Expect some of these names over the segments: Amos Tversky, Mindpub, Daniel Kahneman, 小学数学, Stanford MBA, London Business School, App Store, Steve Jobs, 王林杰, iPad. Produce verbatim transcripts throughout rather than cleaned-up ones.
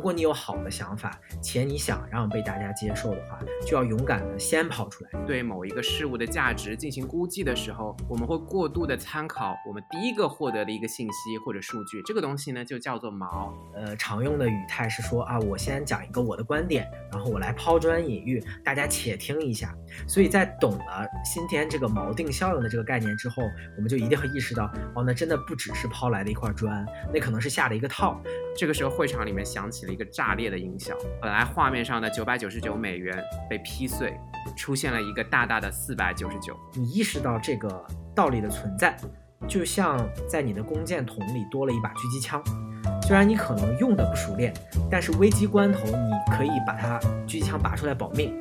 如果你有好的想法且你想让被大家接受的话，就要勇敢的先跑出来。对某一个事物的价值进行估计的时候，我们会过度的参考我们第一个获得的一个信息或者数据，这个东西呢就叫做锚。呃，常用的语态是说啊，我先讲一个我的观点，然后我来抛砖引玉，大家且听一下。所以在懂了今天这个锚定效应的这个概念之后，我们就一定会意识到，哦，那真的不只是抛来的一块砖，那可能是下的一个套。这个时候会场里面响起了一个炸裂的音效，本来画面上的九百九十九美元被劈碎，出现了一个大大的四百九十九。你意识到这个道理的存在，就像在你的弓箭筒里多了一把狙击枪，虽然你可能用的不熟练，但是危机关头你可以把它狙击枪拔出来保命。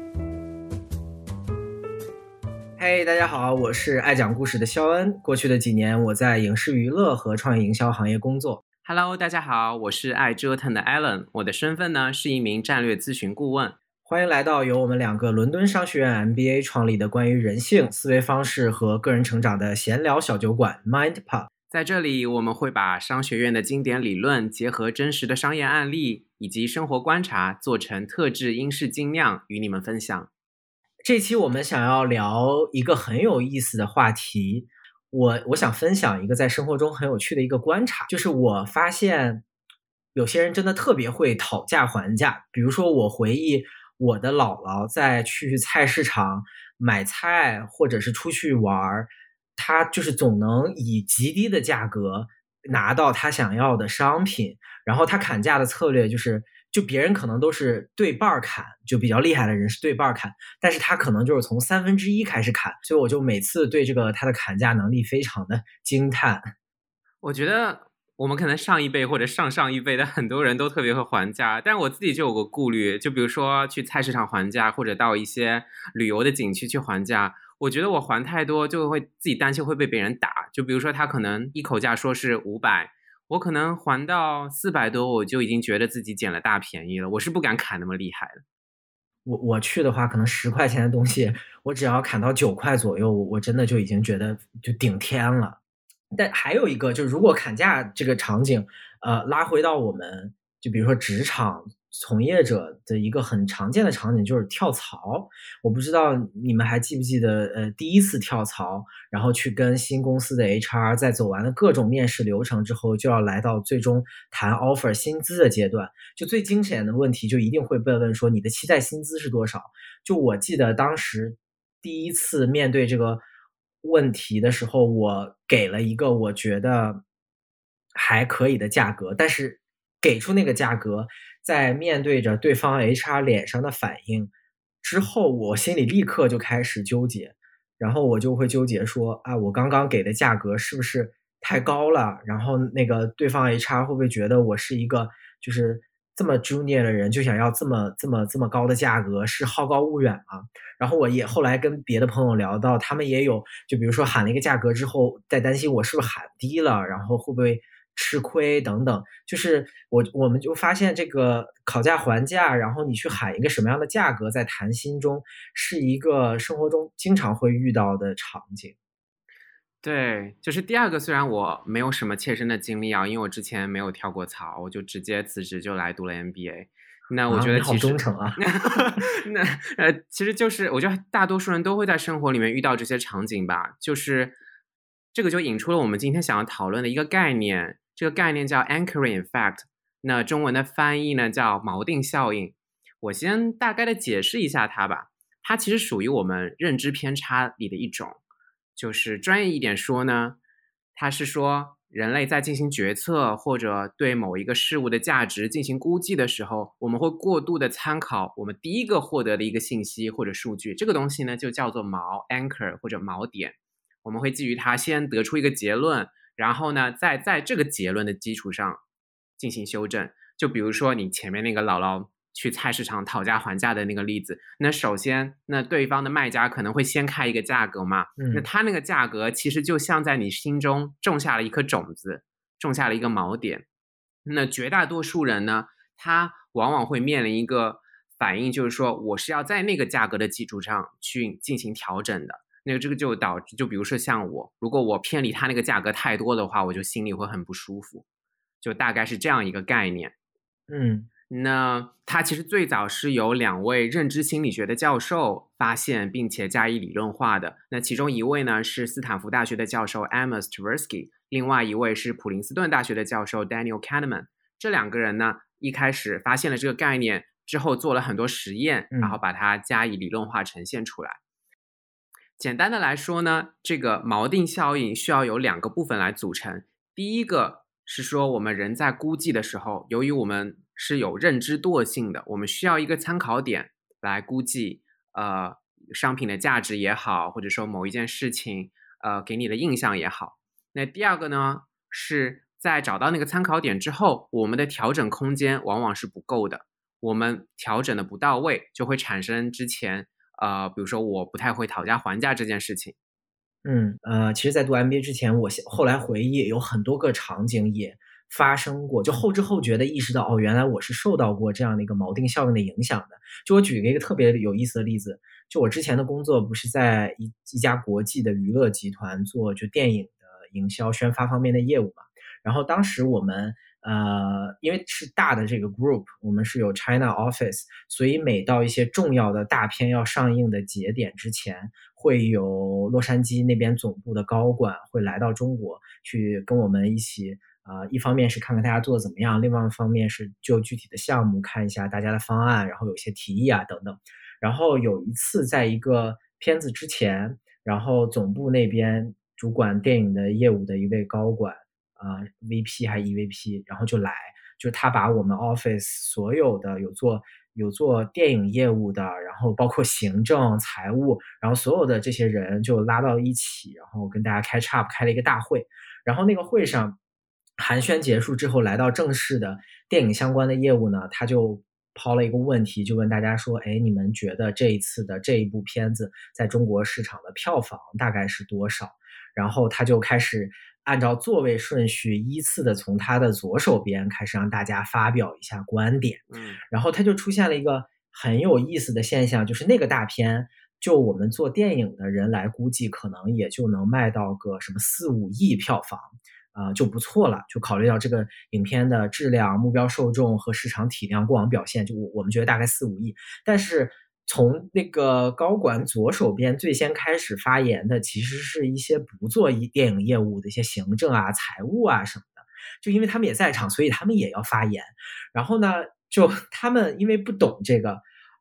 嘿、hey, 大家好，我是爱讲故事的肖恩。过去的几年我在影视娱乐和创业营销行业工作。Hello， 大家好，我是爱折腾的 Alan， 我的身份呢是一名战略咨询顾问。欢迎来到由我们两个伦敦商学院 M B A 创立的关于人性、思维方式和个人成长的闲聊小酒馆 Mindpub。在这里，我们会把商学院的经典理论结合真实的商业案例以及生活观察，做成特制英式精酿与你们分享。这期我们想要聊一个很有意思的话题。我我想分享一个在生活中很有趣的一个观察，就是我发现有些人真的特别会讨价还价。比如说我回忆我的姥姥在去菜市场买菜或者是出去玩，她就是总能以极低的价格拿到她想要的商品，然后她砍价的策略就是就别人可能都是对半砍，就比较厉害的人是对半砍，但是他可能就是从三分之一开始砍，所以我就每次对这个他的砍价能力非常的惊叹。我觉得我们可能上一辈或者上上一辈的很多人都特别会还价，但我自己就有个顾虑，就比如说去菜市场还价，或者到一些旅游的景区去还价，我觉得我还太多就会自己担心会被别人打。就比如说他可能一口价说是五百，我可能还到四百多，我就已经觉得自己捡了大便宜了。我是不敢砍那么厉害的。我我去的话，可能十块钱的东西，我只要砍到九块左右，我我真的就已经觉得就顶天了。但还有一个，就是如果砍价这个场景，呃，拉回到我们就比如说职场从业者的一个很常见的场景就是跳槽。我不知道你们还记不记得，呃，第一次跳槽，然后去跟新公司的 H R 在走完了各种面试流程之后，就要来到最终谈 offer 薪资的阶段。就最经典的问题就一定会被问说，你的期待薪资是多少？就我记得当时第一次面对这个问题的时候，我给了一个我觉得还可以的价格，但是给出那个价格，在面对着对方 H R 脸上的反应之后，我心里立刻就开始纠结，然后我就会纠结说啊，我刚刚给的价格是不是太高了？然后那个对方 H R 会不会觉得我是一个就是这么 junior 的人就想要这么这么这么高的价格，是好高骛远吗？然后我也后来跟别的朋友聊到，他们也有就比如说喊了一个价格之后，在担心我是不是喊低了，然后会不会吃亏等等。就是我我们就发现这个讨价还价，然后你去喊一个什么样的价格，在谈心中是一个生活中经常会遇到的场景。对，就是第二个，虽然我没有什么切身的经历啊，因为我之前没有跳过槽，我就直接辞职就来读了 M B A。那我觉得其实、啊、好忠诚啊那呃，其实就是我觉得大多数人都会在生活里面遇到这些场景吧，就是这个就引出了我们今天想要讨论的一个概念。这个概念叫 anchoring effect， 那中文的翻译呢叫锚定效应。我先大概的解释一下它吧。它其实属于我们认知偏差里的一种，就是专业一点说呢，它是说人类在进行决策或者对某一个事物的价值进行估计的时候，我们会过度的参考我们第一个获得的一个信息或者数据，这个东西呢就叫做锚 anchor 或者锚点。我们会基于它先得出一个结论，然后呢，再在这个结论的基础上进行修正。就比如说你前面那个姥姥去菜市场讨价还价的那个例子，那首先，那对方的卖家可能会先开一个价格嘛，嗯、那他那个价格其实就像在你心中种下了一颗种子，种下了一个锚点。那绝大多数人呢，他往往会面临一个反应，就是说我是要在那个价格的基础上去进行调整的。那这个就导致，就比如说像我，如果我偏离它那个价格太多的话，我就心里会很不舒服，就大概是这样一个概念。嗯，那它其实最早是由两位认知心理学的教授发现并且加以理论化的。那其中一位呢是斯坦福大学的教授 Amos Tversky， 另外一位是普林斯顿大学的教授 Daniel Kahneman。 这两个人呢一开始发现了这个概念之后做了很多实验，然后把它加以理论化呈现出来。嗯，简单的来说呢，这个锚定效应需要有两个部分来组成。第一个是说我们人在估计的时候，由于我们是有认知惰性的，我们需要一个参考点来估计呃商品的价值也好，或者说某一件事情呃给你的印象也好。那第二个呢是在找到那个参考点之后，我们的调整空间往往是不够的，我们调整的不到位，就会产生之前呃比如说我不太会讨价还价这件事情。嗯呃，其实在读 M B A 之前，我后来回忆有很多个场景也发生过，就后知后觉的意识到，哦，原来我是受到过这样的一个锚定效应的影响的。就我举一个特别有意思的例子，就我之前的工作不是在一一家国际的娱乐集团做就电影的营销宣发方面的业务嘛。然后当时我们呃，因为是大的这个 group， 我们是有 China office， 所以每到一些重要的大片要上映的节点之前，会有洛杉矶那边总部的高管会来到中国去跟我们一起呃，一方面是看看大家做的怎么样，另外一方面是就具体的项目看一下大家的方案，然后有一些提议啊等等。然后有一次在一个片子之前，然后总部那边主管电影的业务的一位高管呃 V P 还 E V P， 然后就来，就是他把我们 office 所有的有做有做电影业务的，然后包括行政、财务，然后所有的这些人就拉到一起，然后跟大家catch up，开了一个大会。然后那个会上寒暄结束之后，来到正式的电影相关的业务呢，他就抛了一个问题，就问大家说，哎，你们觉得这一次的这一部片子在中国市场的票房大概是多少？然后他就开始按照座位顺序依次的从他的左手边开始让大家发表一下观点。嗯，然后他就出现了一个很有意思的现象，就是那个大片就我们做电影的人来估计可能也就能卖到个什么四五亿票房呃，就不错了，就考虑到这个影片的质量、目标受众和市场体量过往表现，就我们觉得大概四五亿。但是从那个高管左手边最先开始发言的，其实是一些不做电影业务的一些行政啊、财务啊什么的，就因为他们也在场，所以他们也要发言。然后呢，就他们因为不懂这个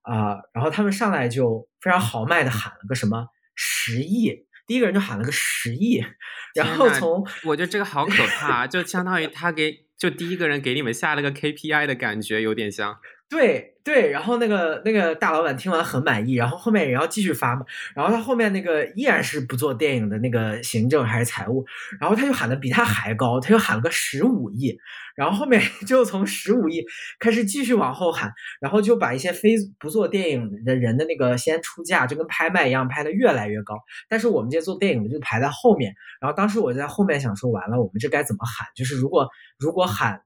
啊、呃，然后他们上来就非常豪迈的喊了个什么十亿。第一个人就喊了个十亿，然后从我觉得这个好可怕，就相当于他给就第一个人给你们下了个 K P I 的感觉，有点像。对对，然后那个那个大老板听完很满意，然后后面也要继续发嘛，然后他后面那个依然是不做电影的那个行政还是财务，然后他就喊的比他还高，他就喊了个十五亿，然后后面就从十五亿开始继续往后喊，然后就把一些非不做电影的人的那个先出价，就跟拍卖一样拍的越来越高，但是我们这些做电影的就排在后面。然后当时我在后面想说，完了我们这该怎么喊，就是如果如果喊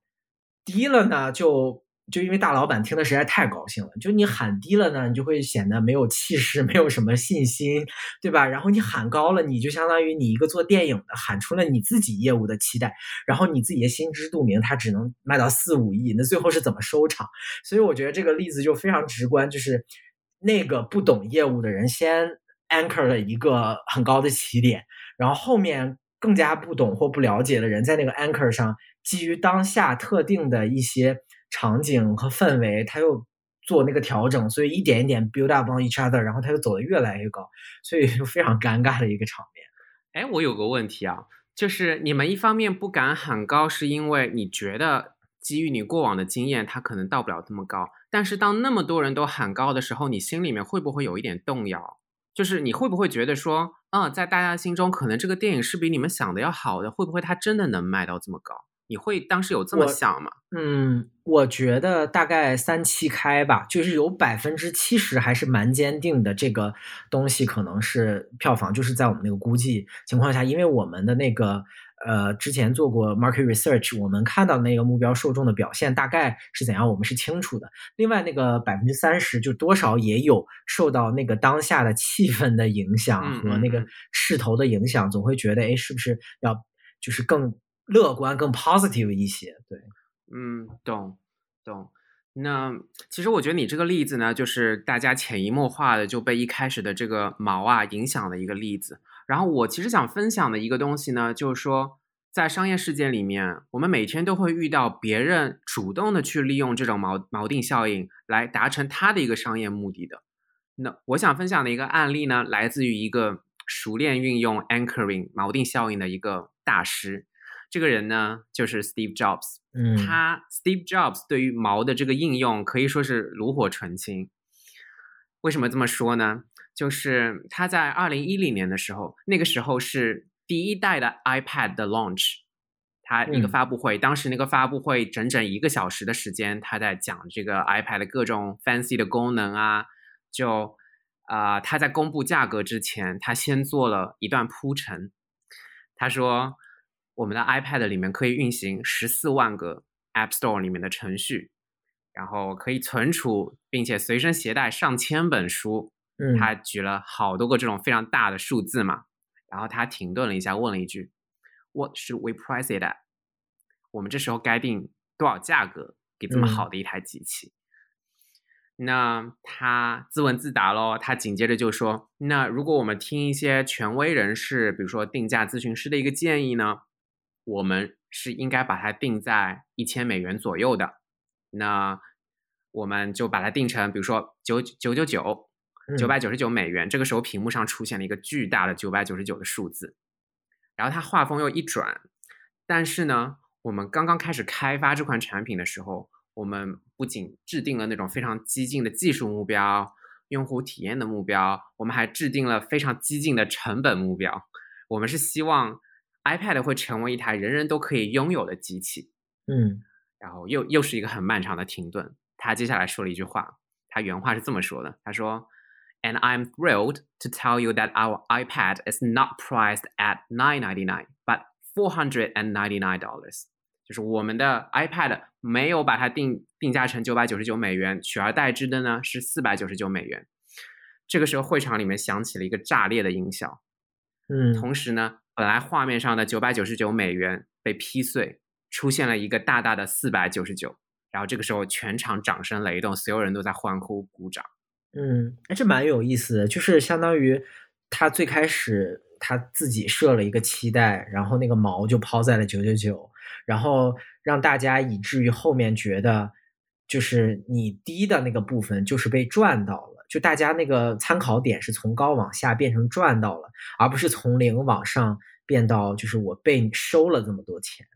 低了呢，就就因为大老板听的实在太高兴了，就你喊低了呢，你就会显得没有气势，没有什么信心，对吧？然后你喊高了，你就相当于你一个做电影的喊出了你自己业务的期待，然后你自己也心知肚明它只能卖到四五亿，那最后是怎么收场？所以我觉得这个例子就非常直观，就是那个不懂业务的人先 anchor 了一个很高的起点，然后后面更加不懂或不了解的人在那个 anchor 上，基于当下特定的一些场景和氛围，他又做那个调整，所以一点一点 build up on each other， 然后他又走得越来越高，所以就非常尴尬的一个场面。哎，我有个问题啊，就是你们一方面不敢喊高，是因为你觉得基于你过往的经验，他可能到不了这么高，但是当那么多人都喊高的时候，你心里面会不会有一点动摇？就是你会不会觉得说，嗯，在大家心中可能这个电影是比你们想的要好的，会不会它真的能卖到这么高？你会当时有这么想吗？嗯，我觉得大概三七开吧，就是有百分之七十还是蛮坚定的，这个东西可能是票房，就是在我们那个估计情况下，因为我们的那个呃之前做过 market research， 我们看到那个目标受众的表现大概是怎样，我们是清楚的。另外那个百分之三十就多少也有受到那个当下的气氛的影响和那个势头的影响，嗯嗯，总会觉得哎，是不是要就是更乐观更 positive 一些。对，嗯，懂懂。那其实我觉得你这个例子呢，就是大家潜移默化的就被一开始的这个毛啊影响的一个例子。然后我其实想分享的一个东西呢，就是说在商业世界里面，我们每天都会遇到别人主动的去利用这种锚锚定效应来达成他的一个商业目的的。那我想分享的一个案例呢，来自于一个熟练运用 anchoring 锚定效应的一个大师。这个人呢，就是 Steve Jobs。嗯，他 Steve Jobs 对于锚的这个应用可以说是炉火纯青。为什么这么说呢？就是他在二零一零年的时候，那个时候是第一代的 iPad 的 launch， 他一个发布会，嗯、当时那个发布会整整一个小时的时间，他在讲这个 iPad 的各种 fancy 的功能啊，就啊、呃，他在公布价格之前，他先做了一段铺陈，他说，我们的 iPad 里面可以运行十四万个 App Store 里面的程序，然后可以存储并且随身携带上千本书。嗯，他举了好多个这种非常大的数字嘛，然后他停顿了一下，问了一句 What should we price it at？ 我们这时候该定多少价格给这么好的一台机器？嗯，那他自问自答咯，他紧接着就说，那如果我们听一些权威人士，比如说定价咨询师的一个建议呢，我们是应该把它定在一千美元左右的，那我们就把它定成，比如说九九九九九百九十九美元。这个时候屏幕上出现了一个巨大的九百九十九的数字，然后它画风又一转。但是呢，我们刚刚开始开发这款产品的时候，我们不仅制定了那种非常激进的技术目标、用户体验的目标，我们还制定了非常激进的成本目标。我们是希望iPad 会成为一台人人都可以拥有的机器。嗯，然后又又是一个很漫长的停顿。他接下来说了一句话，他原话是这么说的，他说 And I'm thrilled to tell you that our iPad is not priced at nine ninety-nine but four hundred ninety-nine dollars。 就是我们的 iPad 没有把它定定价成九百九十九美元，取而代之的呢是四百九十九美元。这个时候会场里面响起了一个炸裂的音效。嗯，同时呢，本来画面上的九百九十九美元被劈碎，出现了一个大大的四百九十九，然后这个时候全场掌声雷动，所有人都在欢呼鼓掌。嗯，这蛮有意思的，就是相当于他最开始他自己设了一个期待，然后那个锚就抛在了九百九十九，然后让大家以至于后面觉得就是你低的那个部分就是被赚到了，就大家那个参考点是从高往下变成赚到了，而不是从零往上变到就是我被你收了这么多钱。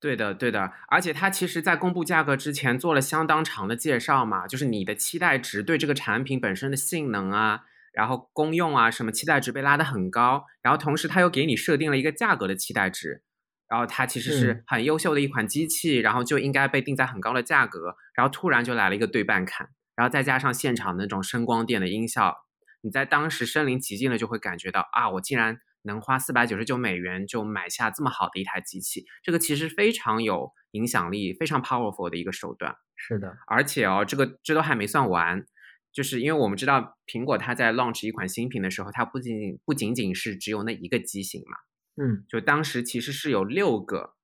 对的对的，而且他其实在公布价格之前做了相当长的介绍嘛，就是你的期待值对这个产品本身的性能啊，然后功用啊什么期待值被拉得很高，然后同时他又给你设定了一个价格的期待值，然后它其实是很优秀的一款机器，嗯，然后就应该被定在很高的价格，然后突然就来了一个对半砍，然后再加上现场那种声光电的音效，你在当时身临其境的就会感觉到啊，我竟然能花四百九十九美元就买下这么好的一台机器。这个其实非常有影响力，非常 powerful 的一个手段。是的，而且哦，这个这都还没算完，就是因为我们知道苹果它在 launch 一款新品的时候，它不仅不仅仅是只有那一个机型嘛，嗯，就当时其实是有六个，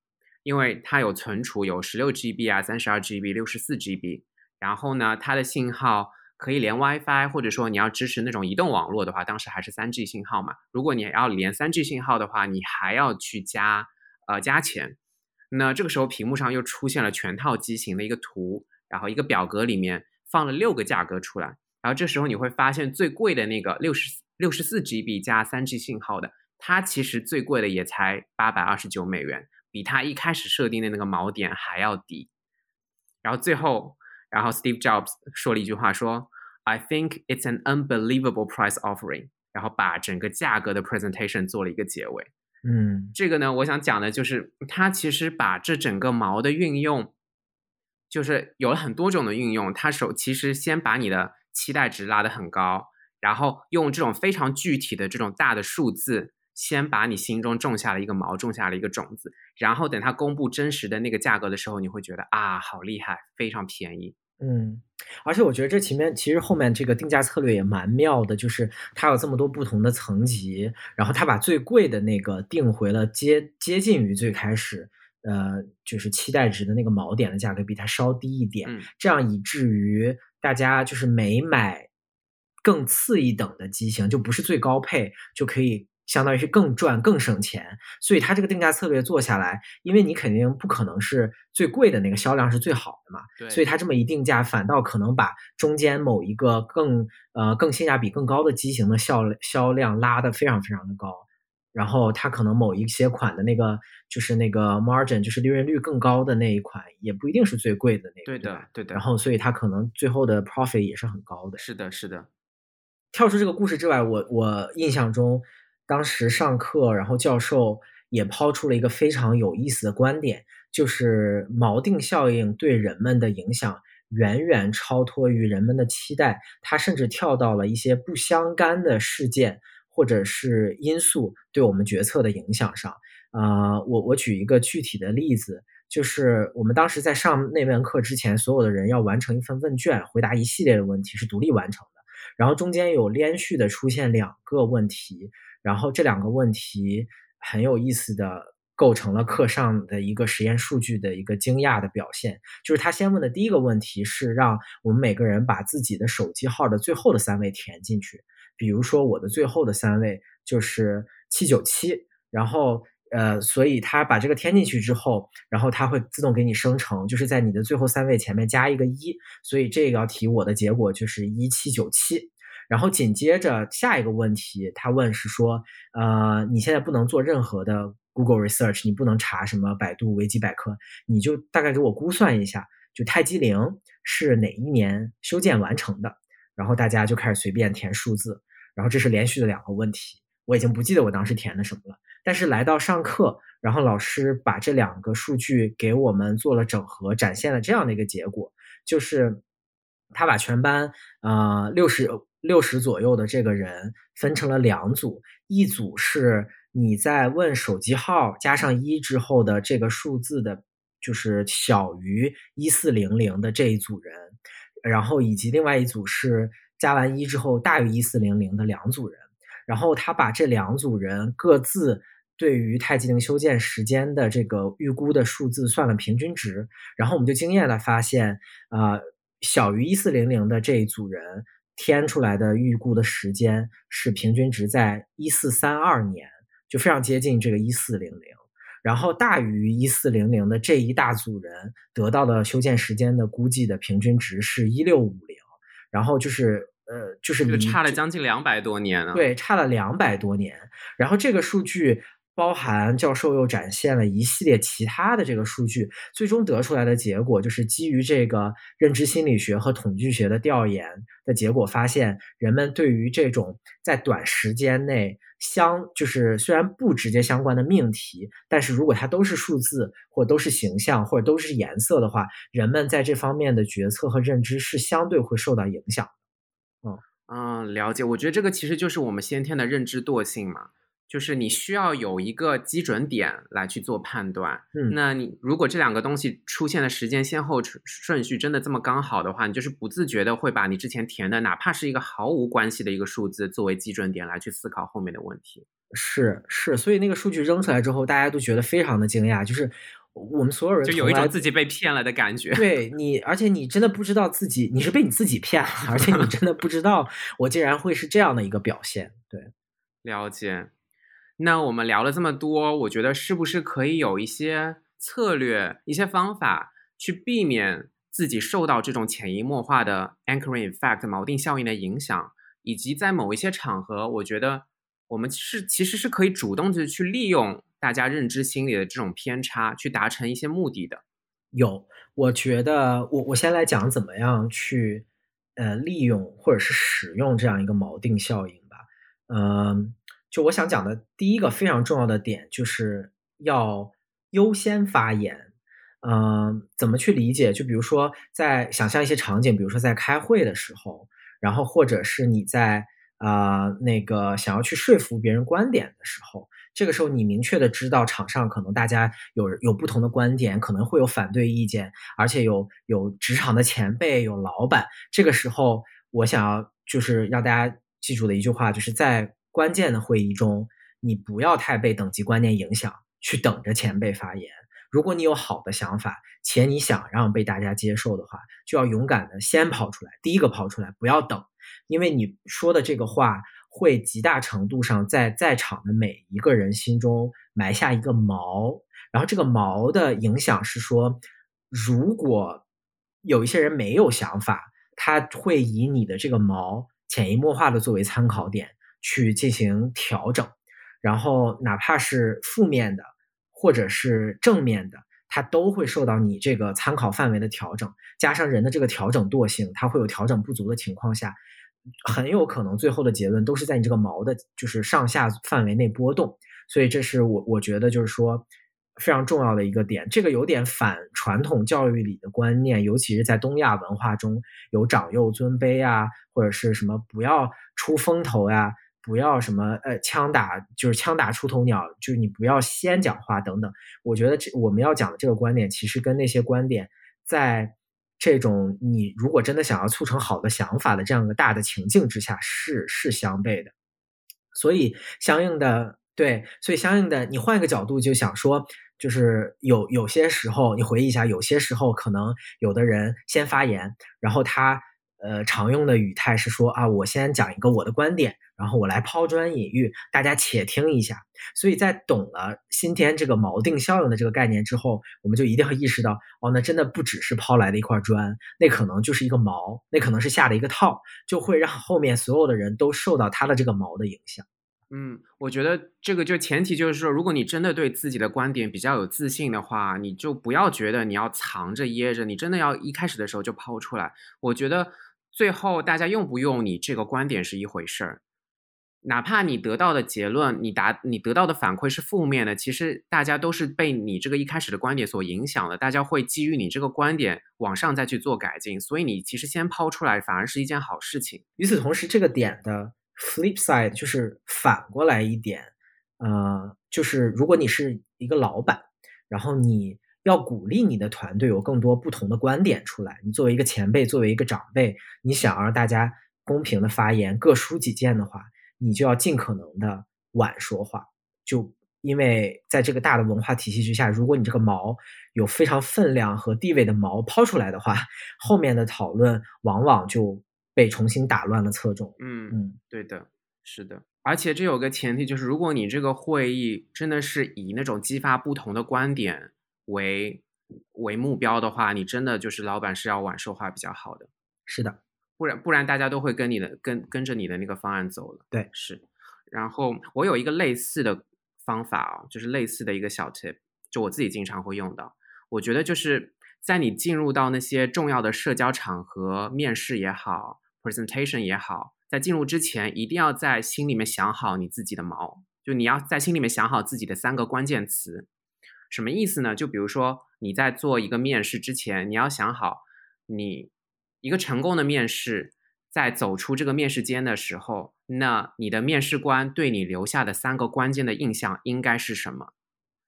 因为它有存储，有 十六 G B 啊 三十二 G B 六十四 G B，然后呢，它的信号可以连 WiFi， 或者说你要支持那种移动网络的话，当时还是 三 G 信号嘛。如果你要连 三 G 信号的话，你还要去加呃加钱。那这个时候屏幕上又出现了全套机型的一个图，然后一个表格里面放了六个价格出来。然后这时候你会发现最贵的那个六十四 G B 加 三 G 信号的，它其实最贵的也才八百二十九美元，比它一开始设定的那个锚点还要低。然后最后，然后 Steve Jobs 说了一句话说 I think it's an unbelievable price offering， 然后把整个价格的 presentation 做了一个结尾。嗯，这个呢我想讲的就是他其实把这整个锚的运用就是有了很多种的运用，他手其实先把你的期待值拉得很高，然后用这种非常具体的这种大的数字先把你心中种下了一个锚，种下了一个种子，然后等它公布真实的那个价格的时候，你会觉得啊，好厉害，非常便宜。嗯，而且我觉得这前面其实后面这个定价策略也蛮妙的，就是它有这么多不同的层级，然后它把最贵的那个定回了接接近于最开始呃，就是期待值的那个锚点的价格比它稍低一点，嗯、这样以至于大家就是每买更次一等的机型，就不是最高配，就可以相当于是更赚更省钱。所以它这个定价策略做下来，因为你肯定不可能是最贵的那个销量是最好的嘛，所以它这么一定价，反倒可能把中间某一个更呃更性价比更高的机型的销销量拉得非常非常的高。然后它可能某一些款的那个就是那个 margin 就是利润率更高的那一款也不一定是最贵的那个，对的对的，然后所以它可能最后的 profit 也是很高的。是的是的。跳出这个故事之外，我我印象中当时上课然后教授也抛出了一个非常有意思的观点，就是锚定效应对人们的影响远远超脱于人们的期待，它甚至跳到了一些不相干的事件或者是因素对我们决策的影响上。呃，我我举一个具体的例子，就是我们当时在上那门课之前，所有的人要完成一份问卷，回答一系列的问题，是独立完成的。然后中间有连续的出现两个问题，然后这两个问题很有意思的构成了课上的一个实验数据的一个惊讶的表现。就是他先问的第一个问题是让我们每个人把自己的手机号的最后的三位填进去，比如说我的最后的三位就是七九七，然后呃，所以他把这个填进去之后，然后他会自动给你生成，就是在你的最后三位前面加一个一，所以这道题我的结果就是一七九七。然后紧接着下一个问题他问是说呃，你现在不能做任何的 Google Research， 你不能查什么百度维基百科，你就大概给我估算一下，就泰姬陵是哪一年修建完成的，然后大家就开始随便填数字。然后这是连续的两个问题，我已经不记得我当时填的什么了，但是来到上课，然后老师把这两个数据给我们做了整合，展现了这样的一个结果，就是他把全班呃60 60左右的这个人分成了两组，一组是你在问手机号加上一之后的这个数字的就是小于一四零零的这一组人，然后以及另外一组是加完一之后大于一四零零的两组人。然后他把这两组人各自对于泰姬陵修建时间的这个预估的数字算了平均值，然后我们就惊艳的发现呃，小于一四零零的这一组人填出来的预估的时间是平均值在一四三二年，就非常接近这个一四零零，然后大于一四零零的这一大组人得到的修建时间的估计的平均值是一六五零，然后就是呃，就是就差了将近两百多年了。对，差了两百多年。然后这个数据包含教授又展现了一系列其他的这个数据，最终得出来的结果就是基于这个认知心理学和统计学的调研的结果，发现人们对于这种在短时间内相就是虽然不直接相关的命题，但是如果它都是数字或者都是形象或者都是颜色的话，人们在这方面的决策和认知是相对会受到影响。嗯，了解。我觉得这个其实就是我们先天的认知惰性嘛，就是你需要有一个基准点来去做判断。嗯，那你如果这两个东西出现的时间先后顺序真的这么刚好的话，你就是不自觉的会把你之前填的哪怕是一个毫无关系的一个数字作为基准点来去思考后面的问题。是是，所以那个数据扔出来之后，大家都觉得非常的惊讶，就是我们所有人就有一种自己被骗了的感觉。对，你而且你真的不知道自己你是被你自己骗，而且你真的不知道我竟然会是这样的一个表现。对，了解。那我们聊了这么多，我觉得是不是可以有一些策略一些方法去避免自己受到这种潜移默化的 anchoring effect 锚定效应的影响，以及在某一些场合我觉得我们是其实是可以主动的去利用大家认知心理的这种偏差去达成一些目的的。有，我觉得我我先来讲怎么样去呃利用或者是使用这样一个锚定效应吧。嗯，就我想讲的第一个非常重要的点就是要优先发言。嗯，怎么去理解？就比如说在想象一些场景，比如说在开会的时候，然后或者是你在呃那个想要去说服别人观点的时候。这个时候你明确的知道场上可能大家有有不同的观点，可能会有反对意见，而且有有职场的前辈，有老板。这个时候我想要就是让大家记住的一句话，就是在关键的会议中你不要太被等级观念影响去等着前辈发言，如果你有好的想法，且你想让被大家接受的话，就要勇敢的先跑出来，第一个跑出来，不要等，因为你说的这个话会极大程度上在在场的每一个人心中埋下一个锚，然后这个锚的影响是说，如果有一些人没有想法，他会以你的这个锚潜移默化的作为参考点去进行调整，然后哪怕是负面的或者是正面的，它都会受到你这个参考范围的调整，加上人的这个调整惰性，它会有调整不足的情况下，很有可能最后的结论都是在你这个锚的就是上下范围内波动。所以这是我我觉得就是说非常重要的一个点，这个有点反传统教育里的观念，尤其是在东亚文化中有长幼尊卑啊，或者是什么不要出风头呀、啊，不要什么呃枪打就是枪打出头鸟，就是你不要先讲话等等。我觉得这我们要讲的这个观点其实跟那些观点在这种你如果真的想要促成好的想法的这样一个大的情境之下是是相悖的。所以相应的对所以相应的你换一个角度就想说，就是有有些时候你回忆一下，有些时候可能有的人先发言，然后他呃，常用的语态是说啊，我先讲一个我的观点，然后我来抛砖引玉，大家且听一下。所以在懂了今天这个锚定效应的这个概念之后，我们就一定要意识到，哦，那真的不只是抛来的一块砖，那可能就是一个锚，那可能是下的一个套，就会让后面所有的人都受到它的这个锚的影响。嗯，我觉得这个就前提就是说，如果你真的对自己的观点比较有自信的话，你就不要觉得你要藏着掖着，你真的要一开始的时候就抛出来。我觉得最后大家用不用你这个观点是一回事儿，哪怕你得到的结论你答你得到的反馈是负面的，其实大家都是被你这个一开始的观点所影响的，大家会基于你这个观点往上再去做改进，所以你其实先抛出来反而是一件好事情。与此同时，这个点的 flip side 就是反过来一点，呃，就是如果你是一个老板，然后你要鼓励你的团队有更多不同的观点出来，你作为一个前辈，作为一个长辈，你想让大家公平的发言，各抒己见的话，你就要尽可能的晚说话。就因为在这个大的文化体系之下，如果你这个锚有非常分量和地位的锚抛出来的话，后面的讨论往往就被重新打乱了侧重。嗯嗯，对的，是的。而且这有个前提，就是如果你这个会议真的是以那种激发不同的观点为为目标的话，你真的就是老板是要晚说话比较好的。是的，不然不然大家都会跟你的跟跟着你的那个方案走了。对，是。然后我有一个类似的方法哦，就是类似的一个小 tip， 就我自己经常会用到。我觉得就是在你进入到那些重要的社交场合，面试也好 ，presentation 也好，在进入之前，一定要在心里面想好你自己的锚，就你要在心里面想好自己的三个关键词。什么意思呢？就比如说你在做一个面试之前，你要想好你一个成功的面试在走出这个面试间的时候，那你的面试官对你留下的三个关键的印象应该是什么。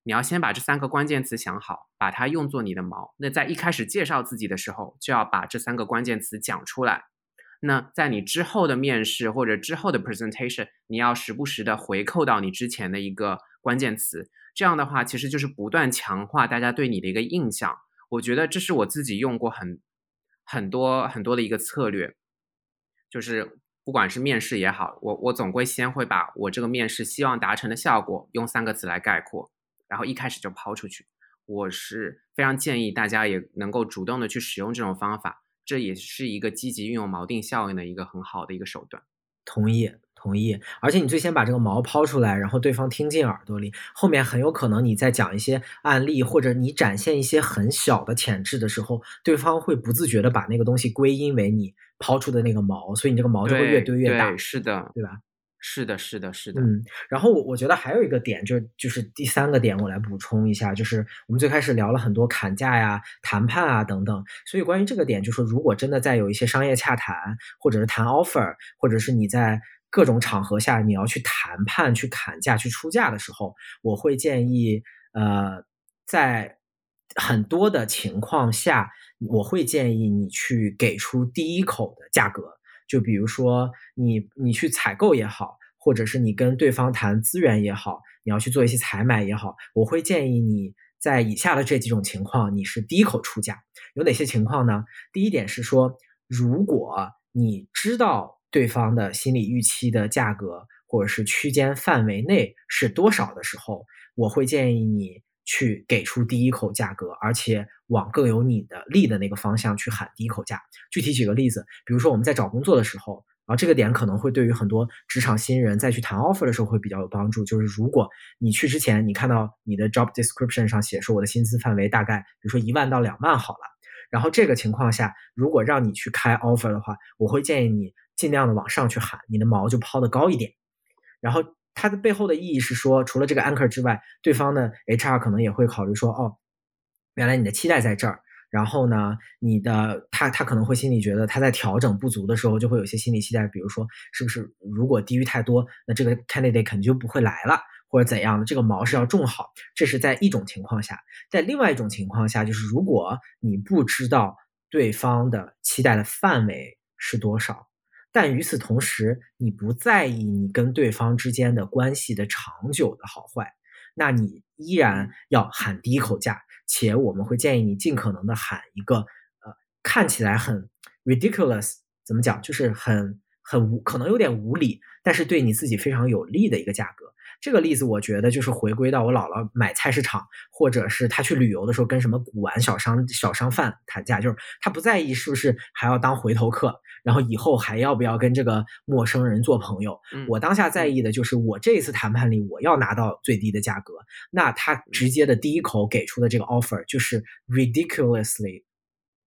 你要先把这三个关键词想好，把它用作你的锚。那在一开始介绍自己的时候，就要把这三个关键词讲出来。那在你之后的面试或者之后的 presentation， 你要时不时的回扣到你之前的一个关键词，这样的话其实就是不断强化大家对你的一个印象。我觉得这是我自己用过很很多很多的一个策略，就是不管是面试也好，我我总归先会把我这个面试希望达成的效果用三个词来概括，然后一开始就抛出去。我是非常建议大家也能够主动的去使用这种方法，这也是一个积极运用锚定效应的一个很好的一个手段。同意同意，而且你最先把这个锚抛出来，然后对方听进耳朵里，后面很有可能你在讲一些案例或者你展现一些很小的潜质的时候，对方会不自觉的把那个东西归因为你抛出的那个锚，所以你这个锚就会越堆越大。对对，是的，对吧？是的，是的，是的。嗯，然后我我觉得还有一个点，就就是第三个点，我来补充一下，就是我们最开始聊了很多砍价呀、谈判啊等等，所以关于这个点，就是说如果真的在有一些商业洽谈，或者是谈 offer， 或者是你在各种场合下你要去谈判、去砍价、去出价的时候，我会建议，呃，在很多的情况下，我会建议你去给出第一口的价格。就比如说你你去采购也好，或者是你跟对方谈资源也好，你要去做一些采买也好，我会建议你在以下的这几种情况你是第一口出价。有哪些情况呢？第一点是说，如果你知道对方的心理预期的价格或者是区间范围内是多少的时候，我会建议你去给出第一口价格，而且往更有你的利的那个方向去喊第一口价。具体举个例子，比如说我们在找工作的时候，然后这个点可能会对于很多职场新人再去谈 offer 的时候会比较有帮助。就是如果你去之前，你看到你的 job description 上写说我的薪资范围大概比如说一万到两万好了，然后这个情况下如果让你去开 offer 的话，我会建议你尽量的往上去喊，你的毛就抛得高一点。然后它的背后的意义是说，除了这个 anchor 之外，对方的 H R 可能也会考虑说，哦，原来你的期待在这儿。然后呢，你的他他可能会心里觉得他在调整不足的时候就会有些心理期待，比如说是不是如果低于太多，那这个 candidate 肯定就不会来了，或者怎样的，这个毛是要种好。这是在一种情况下。在另外一种情况下，就是如果你不知道对方的期待的范围是多少，但与此同时你不在意你跟对方之间的关系的长久的好坏，那你依然要喊第一口价。且我们会建议你尽可能的喊一个呃看起来很 ridiculous， 怎么讲，就是很很无可能有点无理，但是对你自己非常有利的一个价格。这个例子我觉得就是回归到我姥姥买菜市场，或者是她去旅游的时候跟什么古玩小商小商贩谈价，就是她不在意是不是还要当回头客，然后以后还要不要跟这个陌生人做朋友。我当下在意的就是我这一次谈判里我要拿到最低的价格，那他直接的第一口给出的这个 offer 就是 ridiculously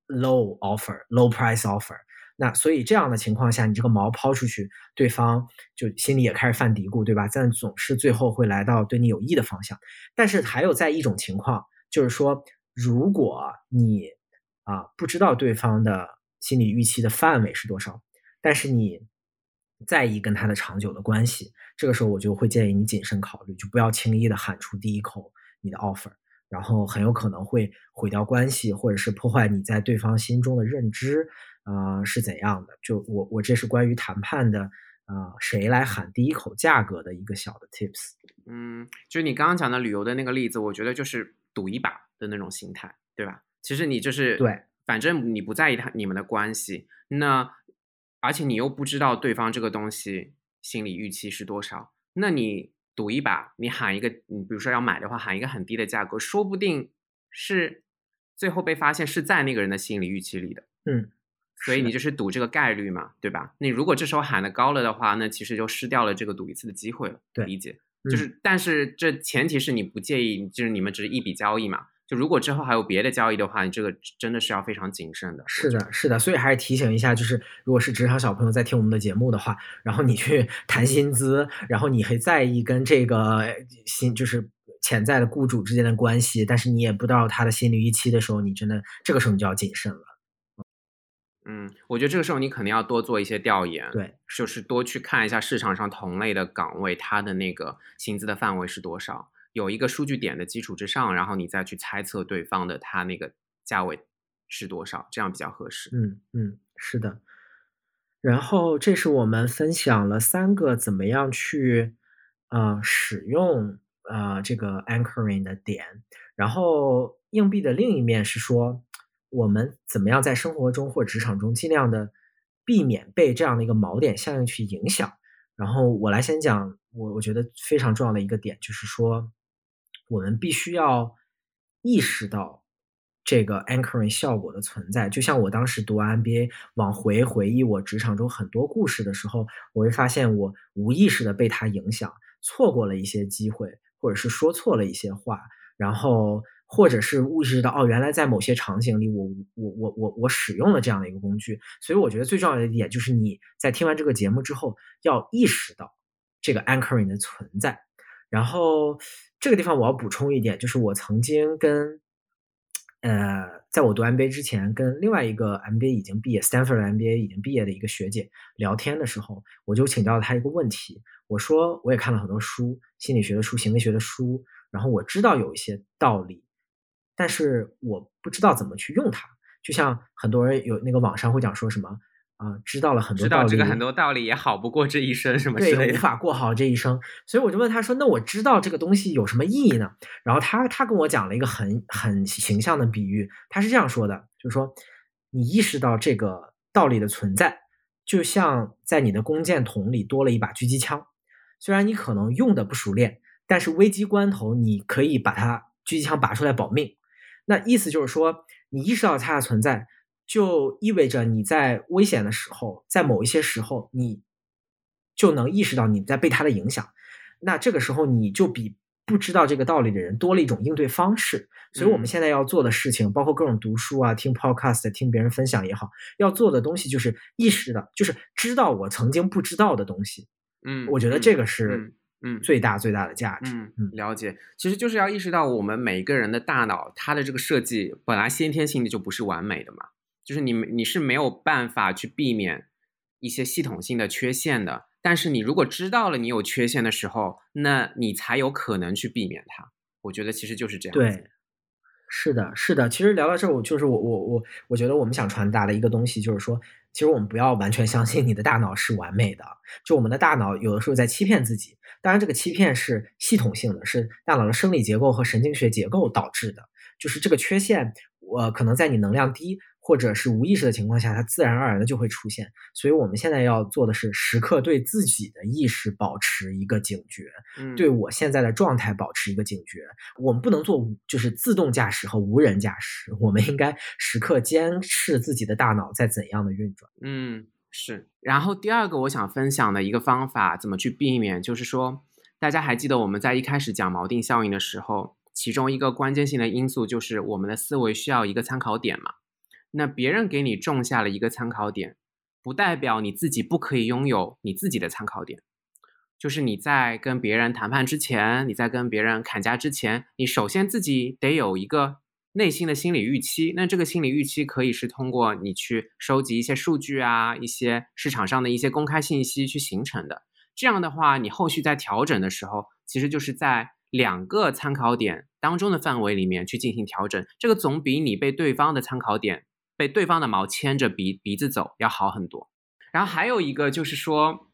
low offer low price offer。 那所以这样的情况下，你这个毛抛出去，对方就心里也开始犯嘀咕，对吧？但总是最后会来到对你有益的方向。但是还有在一种情况，就是说如果你啊、呃、不知道对方的心理预期的范围是多少，但是你在意跟他的长久的关系，这个时候我就会建议你谨慎考虑，就不要轻易的喊出第一口你的 offer， 然后很有可能会毁掉关系，或者是破坏你在对方心中的认知啊、呃、是怎样的。就我我这是关于谈判的啊、呃、谁来喊第一口价格的一个小的 tips。 嗯，就是你刚刚讲的旅游的那个例子，我觉得就是赌一把的那种心态，对吧？其实你就是对，反正你不在意他你们的关系，那而且你又不知道对方这个东西心理预期是多少，那你赌一把，你喊一个，你比如说要买的话喊一个很低的价格，说不定是最后被发现是在那个人的心理预期里的。嗯，所以你就是赌这个概率嘛，对吧？你如果这时候喊的高了的话，那其实就失掉了这个赌一次的机会了。对，理解。就是、嗯、但是这前提是你不介意，就是你们只是一笔交易嘛，就如果之后还有别的交易的话，你这个真的是要非常谨慎的。是的，是的。所以还是提醒一下，就是如果是职场小朋友在听我们的节目的话，然后你去谈薪资，然后你还在意跟这个薪就是潜在的雇主之间的关系，但是你也不知道他的心理预期的时候，你真的这个时候你就要谨慎了。嗯，我觉得这个时候你可能要多做一些调研，对，就是多去看一下市场上同类的岗位，它的那个薪资的范围是多少。有一个数据点的基础之上，然后你再去猜测对方的他那个价位是多少，这样比较合适。嗯嗯，是的。然后这是我们分享了三个怎么样去呃使用呃这个 anchoring 的点。然后硬币的另一面是说，我们怎么样在生活中或职场中尽量的避免被这样的一个锚点效应去影响。然后我来先讲我我觉得非常重要的一个点，就是说我们必须要意识到这个 anchoring 效果的存在。就像我当时读 M B A 往回回忆我职场中很多故事的时候，我会发现我无意识的被它影响，错过了一些机会，或者是说错了一些话，然后或者是意识到哦，原来在某些场景里我我我我我使用了这样的一个工具。所以我觉得最重要的一点就是你在听完这个节目之后要意识到这个 anchoring 的存在。然后这个地方我要补充一点，就是我曾经跟呃，在我读 M B A 之前跟另外一个 M B A 已经毕业 Stanford M B A 已经毕业的一个学姐聊天的时候，我就请教了她一个问题。我说我也看了很多书，心理学的书，行为学的书，然后我知道有一些道理，但是我不知道怎么去用它。就像很多人有那个网上会讲说什么呃、知道了很多道理，知道这个很多道理也好不过这一生什么之类的，对，无法过好这一生。所以我就问他说，那我知道这个东西有什么意义呢？然后他他跟我讲了一个很很形象的比喻，他是这样说的，就是说你意识到这个道理的存在，就像在你的弓箭筒里多了一把狙击枪，虽然你可能用的不熟练，但是危机关头你可以把它狙击枪拔出来保命。那意思就是说，你意识到它的存在，就意味着你在危险的时候，在某一些时候你就能意识到你在被它的影响，那这个时候你就比不知道这个道理的人多了一种应对方式。所以我们现在要做的事情，包括各种读书啊，听 podcast 听别人分享也好，要做的东西就是意识的，就是知道我曾经不知道的东西。嗯，我觉得这个是嗯，最大最大的价值。嗯，了解。其实就是要意识到我们每个人的大脑，它的这个设计本来先天性的就不是完美的嘛，就是你你是没有办法去避免一些系统性的缺陷的，但是你如果知道了你有缺陷的时候，那你才有可能去避免它。我觉得其实就是这样子。对，是的，是的。其实聊到这儿，我就是我我我我觉得我们想传达的一个东西就是说，其实我们不要完全相信你的大脑是完美的，就我们的大脑有的时候在欺骗自己。当然，这个欺骗是系统性的，是大脑的生理结构和神经学结构导致的。就是这个缺陷，呃，可能在你能量低，或者是无意识的情况下，它自然而然的就会出现。所以我们现在要做的是时刻对自己的意识保持一个警觉，嗯，对我现在的状态保持一个警觉。我们不能做就是自动驾驶和无人驾驶，我们应该时刻监视自己的大脑在怎样的运转。嗯，是。然后第二个我想分享的一个方法，怎么去避免，就是说大家还记得我们在一开始讲锚定效应的时候，其中一个关键性的因素就是我们的思维需要一个参考点嘛。那别人给你种下了一个参考点，不代表你自己不可以拥有你自己的参考点。就是你在跟别人谈判之前，你在跟别人砍价之前，你首先自己得有一个内心的心理预期。那这个心理预期可以是通过你去收集一些数据啊，一些市场上的一些公开信息去形成的。这样的话，你后续在调整的时候，其实就是在两个参考点当中的范围里面去进行调整。这个总比你被对方的参考点，被对方的毛牵着鼻鼻子走要好很多。然后还有一个就是说，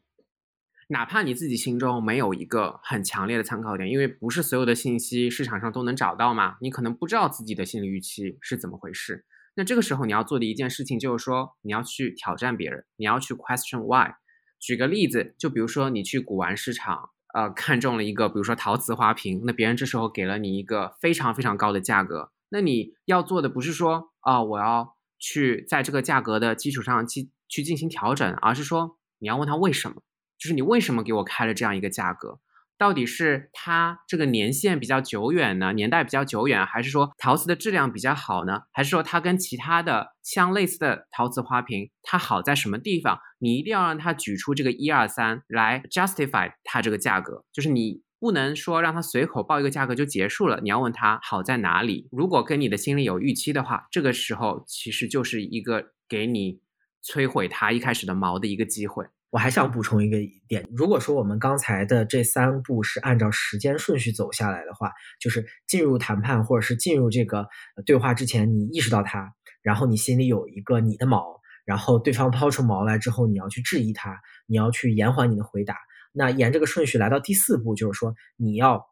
哪怕你自己心中没有一个很强烈的参考点，因为不是所有的信息市场上都能找到嘛，你可能不知道自己的心理预期是怎么回事。那这个时候你要做的一件事情就是说，你要去挑战别人，你要去 question why。 举个例子，就比如说你去古玩市场呃，看中了一个比如说陶瓷花瓶，那别人这时候给了你一个非常非常高的价格，那你要做的不是说啊、呃，我要去在这个价格的基础上去去进行调整，而是说你要问他为什么，就是你为什么给我开了这样一个价格，到底是他这个年限比较久远呢，年代比较久远，还是说陶瓷的质量比较好呢，还是说它跟其他的像类似的陶瓷花瓶它好在什么地方，你一定要让他举出这个一二三来 justify 它这个价格。就是你不能说让他随口报一个价格就结束了，你要问他好在哪里。如果跟你的心里有预期的话，这个时候其实就是一个给你摧毁他一开始的锚的一个机会。我还想补充一个点，如果说我们刚才的这三步是按照时间顺序走下来的话，就是进入谈判或者是进入这个对话之前，你意识到它，然后你心里有一个你的锚，然后对方抛出锚来之后，你要去质疑它，你要去延缓你的回答。那沿这个顺序来到第四步，就是说你要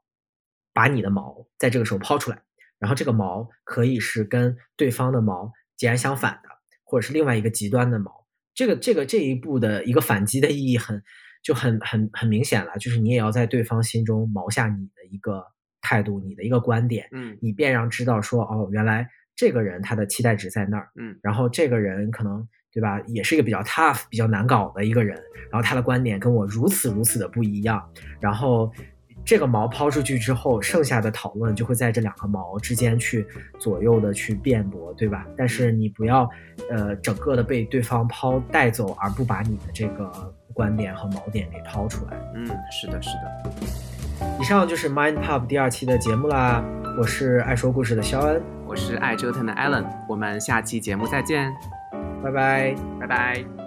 把你的锚在这个时候抛出来，然后这个锚可以是跟对方的锚截然相反的，或者是另外一个极端的锚。这个这个这一步的一个反击的意义很就很很很明显了，就是你也要在对方心中锚下你的一个态度，你的一个观点，嗯，以便让知道说哦，原来这个人他的期待值在那儿，嗯，然后这个人可能，对吧，也是一个比较 tough 比较难搞的一个人，然后他的观点跟我如此如此的不一样，然后这个锚抛出去之后，剩下的讨论就会在这两个锚之间去左右的去辩驳，对吧？但是你不要呃整个的被对方抛带走，而不把你的这个观点和锚点给抛出来。嗯，是的是的。以上就是 Mindpub 第二期的节目啦，我是爱说故事的肖恩，我是爱折腾的 Alan， 我们下期节目再见，拜拜，拜拜。